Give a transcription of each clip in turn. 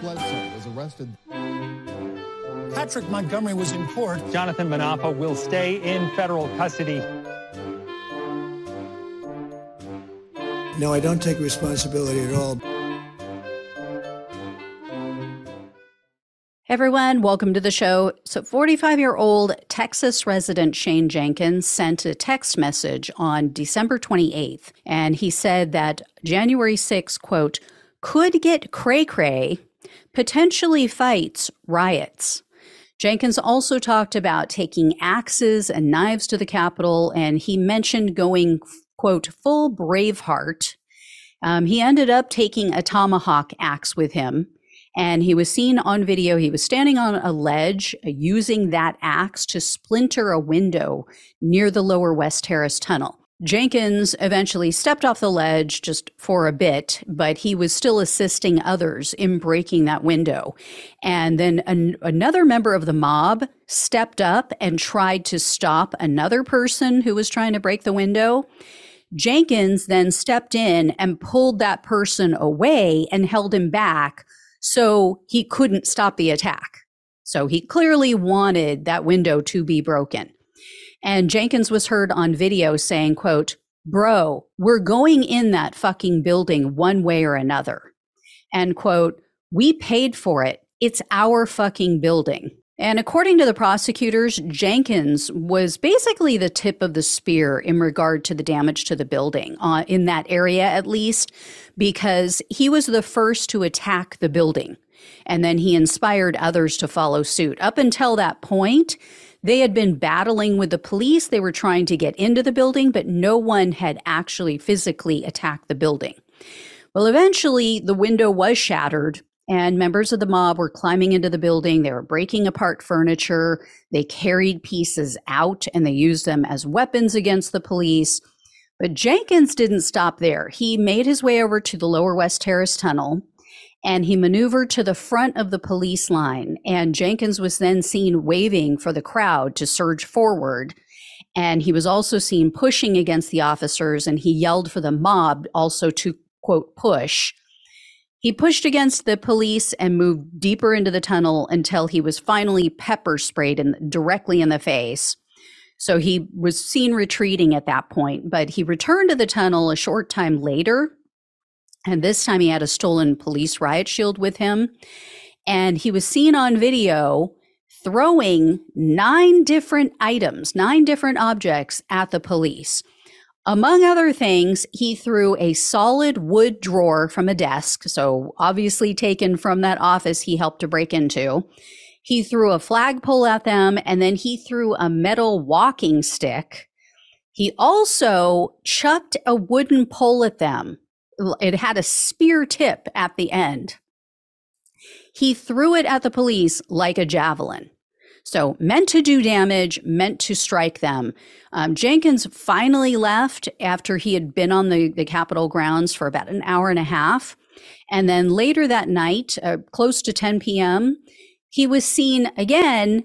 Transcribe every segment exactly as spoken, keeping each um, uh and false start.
Bledsoe was arrested. Patrick Montgomery was in court. Jonathan Manapa will stay in federal custody. No, I don't take responsibility at all. Everyone, welcome to the show. So forty-five-year-old Texas resident Shane Jenkins sent a text message on December twenty-eighth, and he said that January sixth, quote, could get cray-cray, potentially fights, riots. Jenkins also talked about taking axes and knives to the Capitol, and he mentioned going, quote, full Braveheart. Um, he ended up taking a tomahawk axe with him. And he was seen on video. He was standing on a ledge uh, using that axe to splinter a window near the Lower West Terrace Tunnel. Jenkins eventually stepped off the ledge just for a bit, but he was still assisting others in breaking that window. And then an, another member of the mob stepped up and tried to stop another person who was trying to break the window. Jenkins then stepped in and pulled that person away and held him back, so he couldn't stop the attack. So he clearly wanted that window to be broken. And Jenkins was heard on video saying, quote, bro, we're going in that fucking building one way or another. And quote, we paid for it. It's our fucking building. And according to the prosecutors, Jenkins was basically the tip of the spear in regard to the damage to the building, uh, in that area at least, because he was the first to attack the building. And then he inspired others to follow suit. Up until that point, they had been battling with the police. They were trying to get into the building, but no one had actually physically attacked the building. Well, eventually, the window was shattered. And members of the mob were climbing into the building. They were breaking apart furniture. They carried pieces out and they used them as weapons against the police. But Jenkins didn't stop there. He made his way over to the Lower West Terrace Tunnel and he maneuvered to the front of the police line. And Jenkins was then seen waving for the crowd to surge forward. And he was also seen pushing against the officers and he yelled for the mob also to, quote, push. He pushed against the police and moved deeper into the tunnel until he was finally pepper sprayed in, directly in the face. So he was seen retreating at that point, but he returned to the tunnel a short time later. And this time he had a stolen police riot shield with him. And he was seen on video throwing nine different items, nine different objects at the police. Among other things, he threw a solid wood drawer from a desk, so obviously taken from that office he helped to break into. He threw a flagpole at them, and then he threw a metal walking stick. He also chucked a wooden pole at them. It had a spear tip at the end. He threw it at the police like a javelin. So meant to do damage, meant to strike them. Um, Jenkins finally left after he had been on the, the Capitol grounds for about an hour and a half. And then later that night, uh, close to ten p.m., he was seen again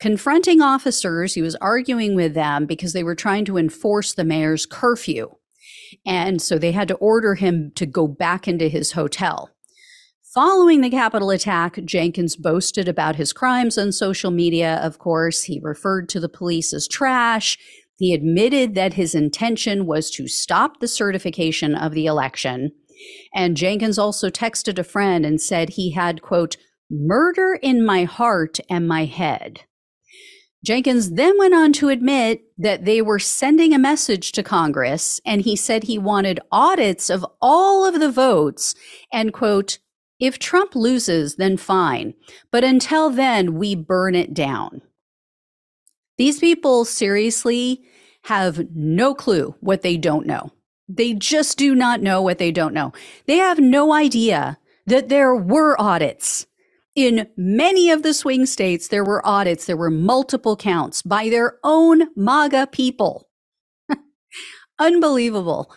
confronting officers. He was arguing with them because they were trying to enforce the mayor's curfew. And so they had to order him to go back into his hotel. Following the Capitol attack, Jenkins boasted about his crimes on social media, of course. He referred to the police as trash. He admitted that his intention was to stop the certification of the election. And Jenkins also texted a friend and said he had, quote, murder in my heart and my head. Jenkins then went on to admit that they were sending a message to Congress, and he said he wanted audits of all of the votes and, quote, if Trump loses, then fine. But until then, we burn it down. These people seriously have no clue what they don't know. They just do not know what they don't know. They have no idea that there were audits. In many of the swing states, there were audits. There were multiple counts by their own MAGA people. Unbelievable.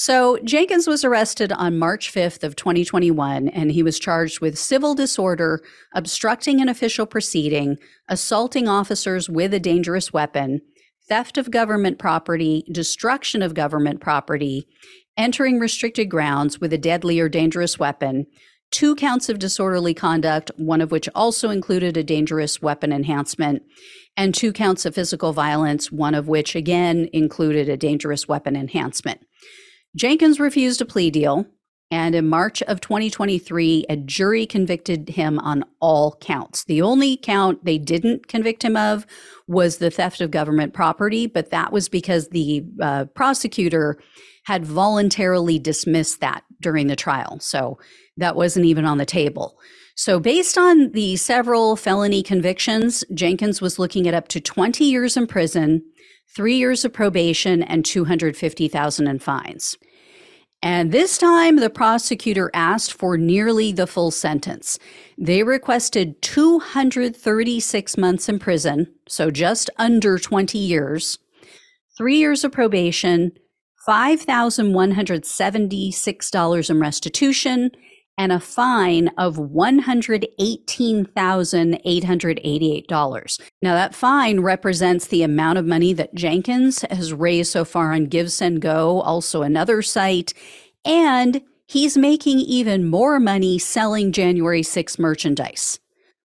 So Jenkins was arrested on March fifth of twenty twenty-one, and he was charged with civil disorder, obstructing an official proceeding, assaulting officers with a dangerous weapon, theft of government property, destruction of government property, entering restricted grounds with a deadly or dangerous weapon, two counts of disorderly conduct, one of which also included a dangerous weapon enhancement, and two counts of physical violence, one of which again included a dangerous weapon enhancement. Jenkins refused a plea deal, and in March of twenty twenty-three, a jury convicted him on all counts. The only count they didn't convict him of was the theft of government property, but that was because the uh, prosecutor had voluntarily dismissed that during the trial. So that wasn't even on the table. So based on the several felony convictions, Jenkins was looking at up to twenty years in prison, three years of probation, and two hundred fifty thousand dollars in fines. And this time, the prosecutor asked for nearly the full sentence. They requested two hundred thirty-six months in prison, so just under twenty years, three years of probation, five thousand one hundred seventy-six dollars in restitution, and a fine of one hundred eighteen thousand eight hundred eighty-eight dollars. Now that fine represents the amount of money that Jenkins has raised so far on Give, Send, Go, also another site, and he's making even more money selling January sixth merchandise.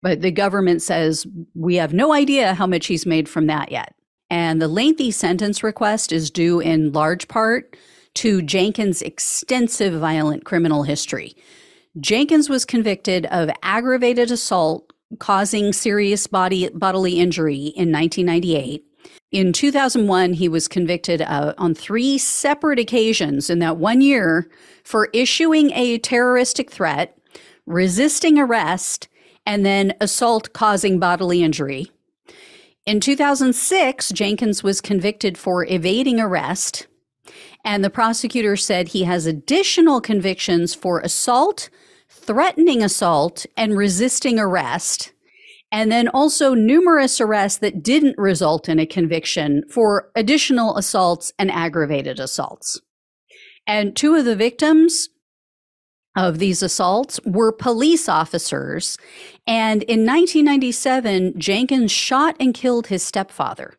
But the government says we have no idea how much he's made from that yet. And the lengthy sentence request is due in large part to Jenkins' extensive violent criminal history. Jenkins was convicted of aggravated assault causing serious body bodily injury in nineteen ninety-eight. In two thousand one, he was convicted uh, on three separate occasions in that one year for issuing a terroristic threat, resisting arrest, and then assault causing bodily injury. In two thousand six, Jenkins was convicted for evading arrest, and the prosecutor said he has additional convictions for assault, threatening assault, and resisting arrest, and then also numerous arrests that didn't result in a conviction for additional assaults and aggravated assaults. And two of the victims of these assaults were police officers, and in nineteen ninety-seven, Jenkins shot and killed his stepfather.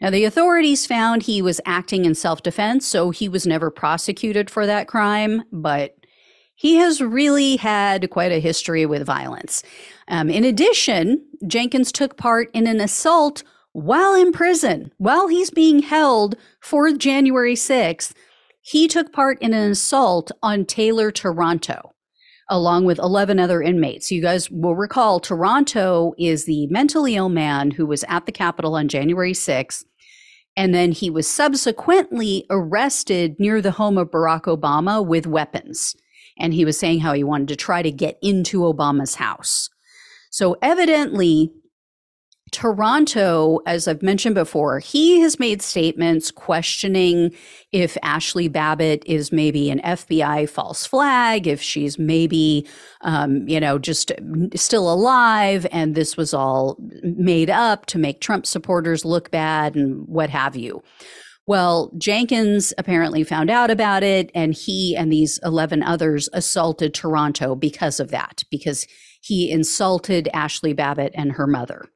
Now, the authorities found he was acting in self-defense, so he was never prosecuted for that crime, but he has really had quite a history with violence. Um, in addition, Jenkins took part in an assault while in prison. While he's being held for January sixth, he took part in an assault on Taylor Toronto, along with eleven other inmates. You guys will recall Toronto is the mentally ill man who was at the Capitol on January sixth, and then he was subsequently arrested near the home of Barack Obama with weapons. And he was saying how he wanted to try to get into Obama's house. So evidently, Toronto, as I've mentioned before, he has made statements questioning if Ashley Babbitt is maybe an F B I false flag, if she's maybe, um, you know, just still alive, and this was all made up to make Trump supporters look bad and what have you. Well, Jenkins apparently found out about it, and he and these eleven others assaulted Toronto because of that, because he insulted Ashley Babbitt and her mother.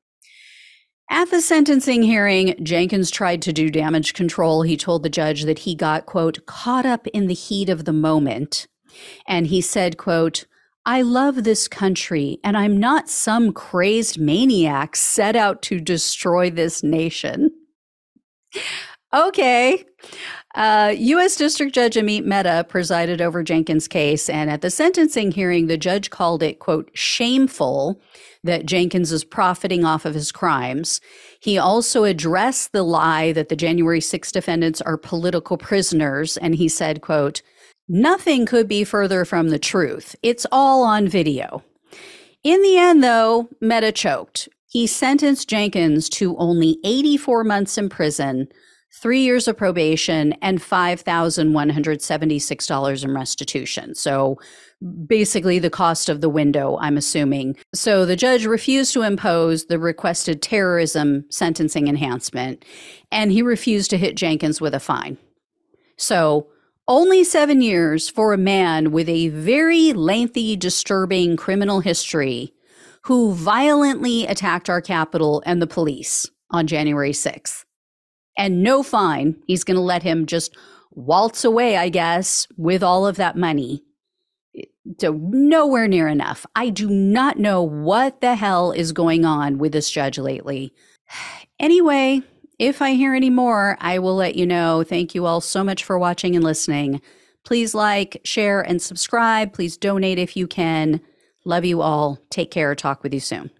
At the sentencing hearing, Jenkins tried to do damage control. He told the judge that he got, quote, caught up in the heat of the moment. And he said, quote, I love this country, and I'm not some crazed maniac set out to destroy this nation. Okay. Uh, U S District Judge Amit Mehta presided over Jenkins' case, and at the sentencing hearing, the judge called it, quote, shameful that Jenkins is profiting off of his crimes. He also addressed the lie that the January sixth defendants are political prisoners, and he said, quote, nothing could be further from the truth. It's all on video. In the end, though, Mehta choked. He sentenced Jenkins to only eighty-four months in prison, three years of probation, and five thousand one hundred seventy-six dollars in restitution. So basically the cost of the window, I'm assuming. So the judge refused to impose the requested terrorism sentencing enhancement, and he refused to hit Jenkins with a fine. So only seven years for a man with a very lengthy, disturbing criminal history who violently attacked our Capitol and the police on January sixth. And no fine. He's going to let him just waltz away, I guess, with all of that money. So nowhere near enough. I do not know what the hell is going on with this judge lately. Anyway, if I hear any more, I will let you know. Thank you all so much for watching and listening. Please like, share, and subscribe. Please donate if you can. Love you all. Take care. Talk with you soon.